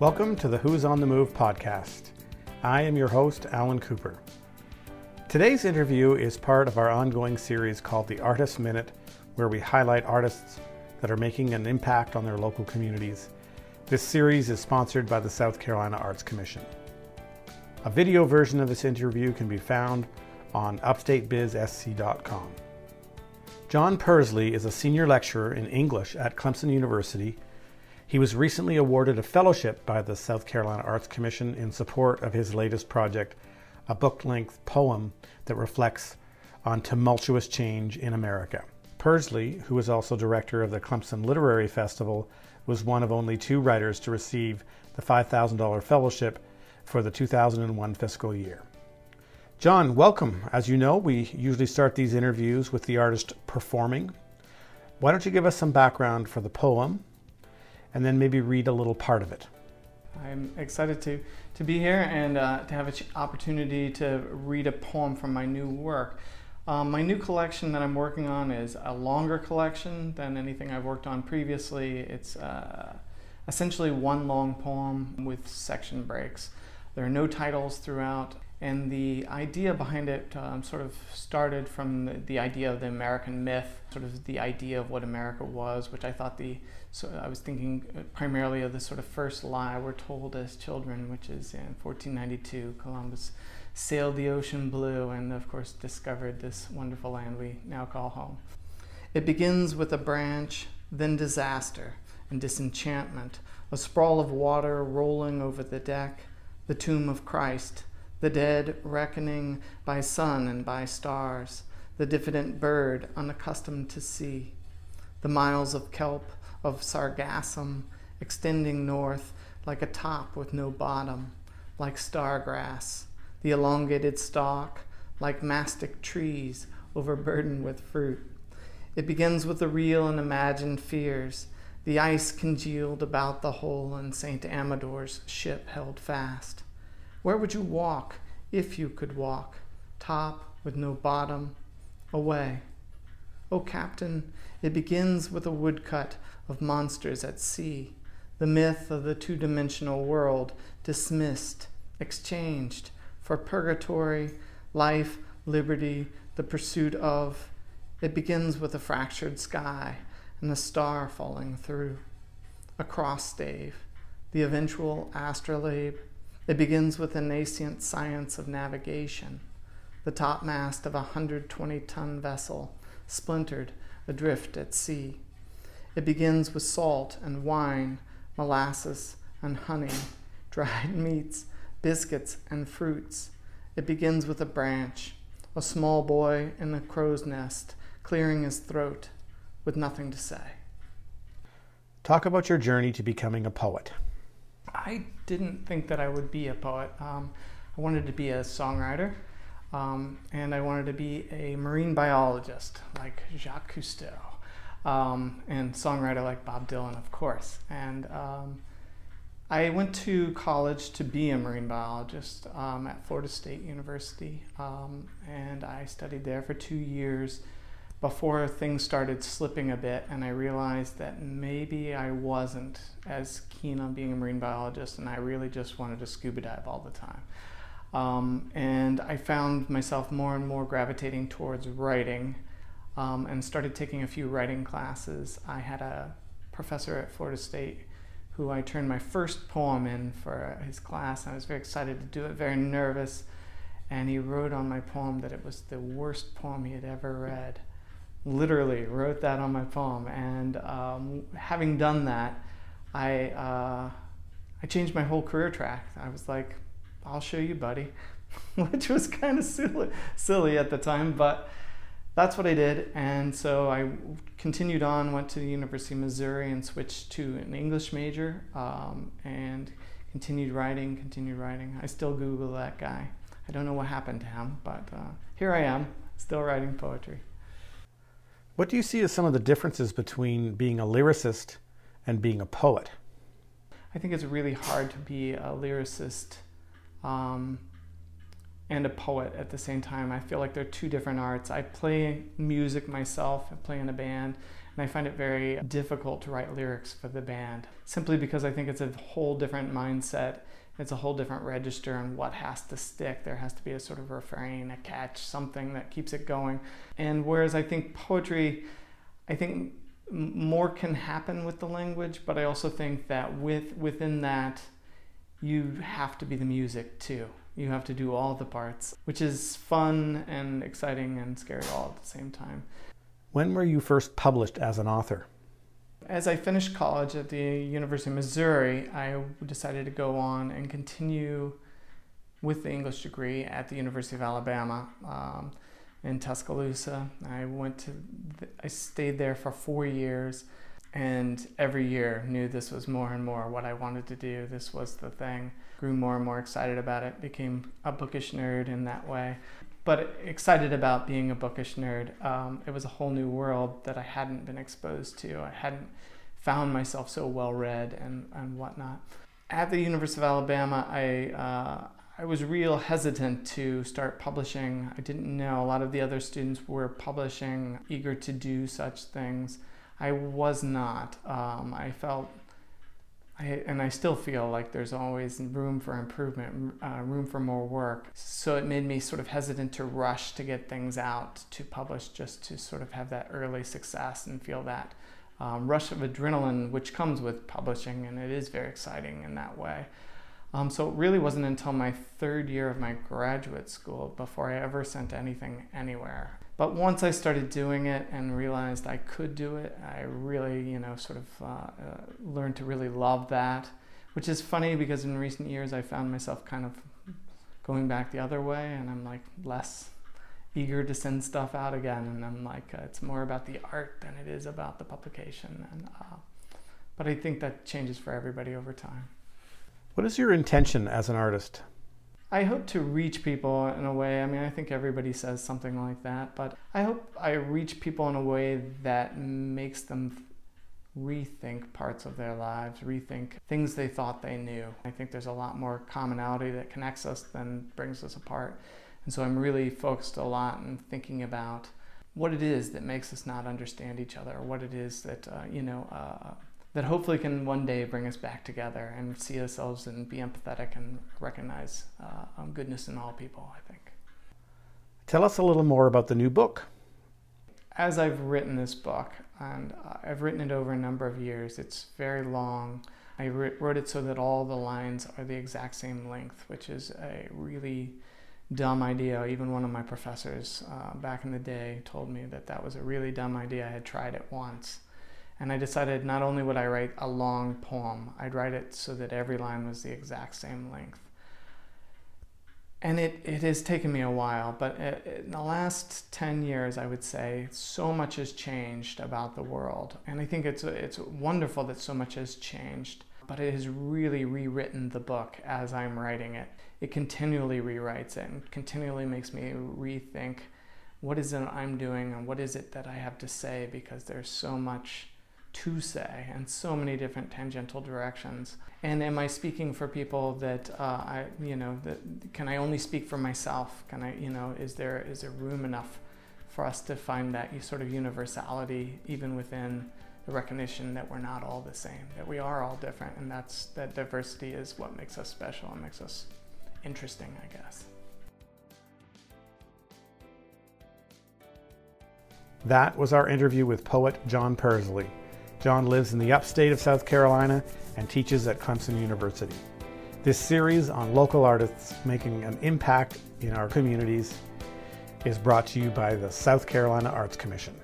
Welcome to the Who's on the Move podcast. I am your host, Alan Cooper. Today's interview is part of our ongoing series called The Artist Minute, where we highlight artists that are making an impact on their local communities. This series is sponsored by the South Carolina Arts Commission. A video version of this interview can be found on upstatebizsc.com. John Pursley is a senior lecturer in English at Clemson University. He was recently awarded a fellowship by the South Carolina Arts Commission in support of his latest project, a book-length poem that reflects on tumultuous change in America. Pursley, who is also director of the Clemson Literary Festival, was one of only two writers to receive the $5,000 fellowship for the 2001 fiscal year. John, welcome. As you know, we usually start these interviews with the artist performing. Why don't you give us some background for the poem, and then maybe read a little part of it. I'm excited to be here and to have an opportunity to read a poem from my new work. My new collection that I'm working on is a longer collection than anything I've worked on previously. It's essentially one long poem with section breaks. There are no titles throughout, and the idea behind it sort of started from the idea of the American myth, sort of the idea of what America was, which I thought I was thinking primarily of the sort of first lie we're told as children, which is in 1492, Columbus sailed the ocean blue and of course discovered this wonderful land we now call home. It begins with a branch, then disaster and disenchantment, a sprawl of water rolling over the deck, the tomb of Christ, the dead reckoning by sun and by stars, the diffident bird unaccustomed to sea, the miles of kelp, of sargassum, extending north like a top with no bottom, like stargrass, the elongated stalk, like mastic trees overburdened with fruit. It begins with the real and imagined fears, the ice congealed about the hole in St. Amador's ship held fast. Where would you walk if you could walk, top with no bottom, away? O Captain, it begins with a woodcut of monsters at sea, the myth of the two-dimensional world dismissed, exchanged for purgatory, life, liberty, the pursuit of. It begins with a fractured sky and a star falling through, a cross stave, the eventual astrolabe. It begins with the nascent science of navigation, the topmast of a 120-ton vessel, splintered, adrift at sea. It begins with salt and wine, molasses and honey, dried meats, biscuits and fruits. It begins with a branch, a small boy in a crow's nest, clearing his throat with nothing to say. Talk about your journey to becoming a poet. I didn't think that I would be a poet. I wanted to be a songwriter, and I wanted to be a marine biologist like Jacques Cousteau, and songwriter like Bob Dylan, of course. And I went to college to be a marine biologist at Florida State University, and I studied there for 2 years before things started slipping a bit, and I realized that maybe I wasn't as keen on being a marine biologist, and I really just wanted to scuba dive all the time. And I found myself more and more gravitating towards writing, and started taking a few writing classes. I had a professor at Florida State who I turned my first poem in for his class, and I was very excited to do it, very nervous, and he wrote on my poem that it was the worst poem he had ever read. Literally wrote that on my poem, and having done that, I changed my whole career track. I was like, I'll show you, buddy, which was kind of silly at the time, but that's what I did. And so I continued on, went to the University of Missouri and switched to an English major, and continued writing. I still Google that guy. I don't know what happened to him, but here I am, still writing poetry. What do you see as some of the differences between being a lyricist and being a poet? I think it's really hard to be a lyricist and a poet at the same time. I feel like they're two different arts. I play music myself, I play in a band, and and I find it very difficult to write lyrics for the band, simply because I think it's a whole different mindset. It's a whole different register and what has to stick. There has to be a sort of refrain, a catch, something that keeps it going. And whereas I think poetry, I think more can happen with the language, but I also think that within that, you have to be the music too. You have to do all the parts, which is fun and exciting and scary all at the same time. When were you first published as an author? As I finished college at the University of Missouri, I decided to go on and continue with the English degree at the University of Alabama in Tuscaloosa. I stayed there for 4 years, and every year knew this was more and more what I wanted to do. This was the thing. Grew more and more excited about it. Became a bookish nerd in that way. But excited about being a bookish nerd. It was a whole new world that I hadn't been exposed to. I hadn't found myself so well read and whatnot. At the University of Alabama, I was real hesitant to start publishing. I didn't know. A lot of the other students were publishing, eager to do such things. I was not. I still feel like there's always room for improvement, room for more work. So it made me sort of hesitant to rush to get things out, to publish, just to sort of have that early success and feel that rush of adrenaline which comes with publishing, and it is very exciting in that way. So it really wasn't until my third year of my graduate school before I ever sent anything anywhere. But once I started doing it and realized I could do it, I really, sort of learned to really love that, which is funny because in recent years I found myself kind of going back the other way, and I'm like less eager to send stuff out again, and I'm like it's more about the art than it is about the publication. And but I think that changes for everybody over time. What is your intention as an artist? I hope to reach people in a way, I think everybody says something like that, but I hope I reach people in a way that makes them rethink parts of their lives, rethink things they thought they knew. I think there's a lot more commonality that connects us than brings us apart. And so I'm really focused a lot on thinking about what it is that makes us not understand each other, or what it is that, that hopefully can one day bring us back together and see ourselves and be empathetic and recognize goodness in all people, I think. Tell us a little more about the new book. As I've written this book, and I've written it over a number of years, it's very long. I wrote it so that all the lines are the exact same length, which is a really dumb idea. Even one of my professors back in the day told me that that was a really dumb idea. I had tried it once. And I decided not only would I write a long poem, I'd write it so that every line was the exact same length. And it has taken me a while, but in the last 10 years, I would say, so much has changed about the world. And I think it's wonderful that so much has changed, but it has really rewritten the book as I'm writing it. It continually rewrites it and continually makes me rethink what is it I'm doing and what is it that I have to say, because there's so much to say and so many different tangential directions. And am I speaking for people that can I only speak for myself? Can I, is there room enough for us to find that sort of universality even within the recognition that we're not all the same, that we are all different, and that diversity is what makes us special and makes us interesting, I guess. That was our interview with poet John Pursley. John lives in the upstate of South Carolina and teaches at Clemson University. This series on local artists making an impact in our communities is brought to you by the South Carolina Arts Commission.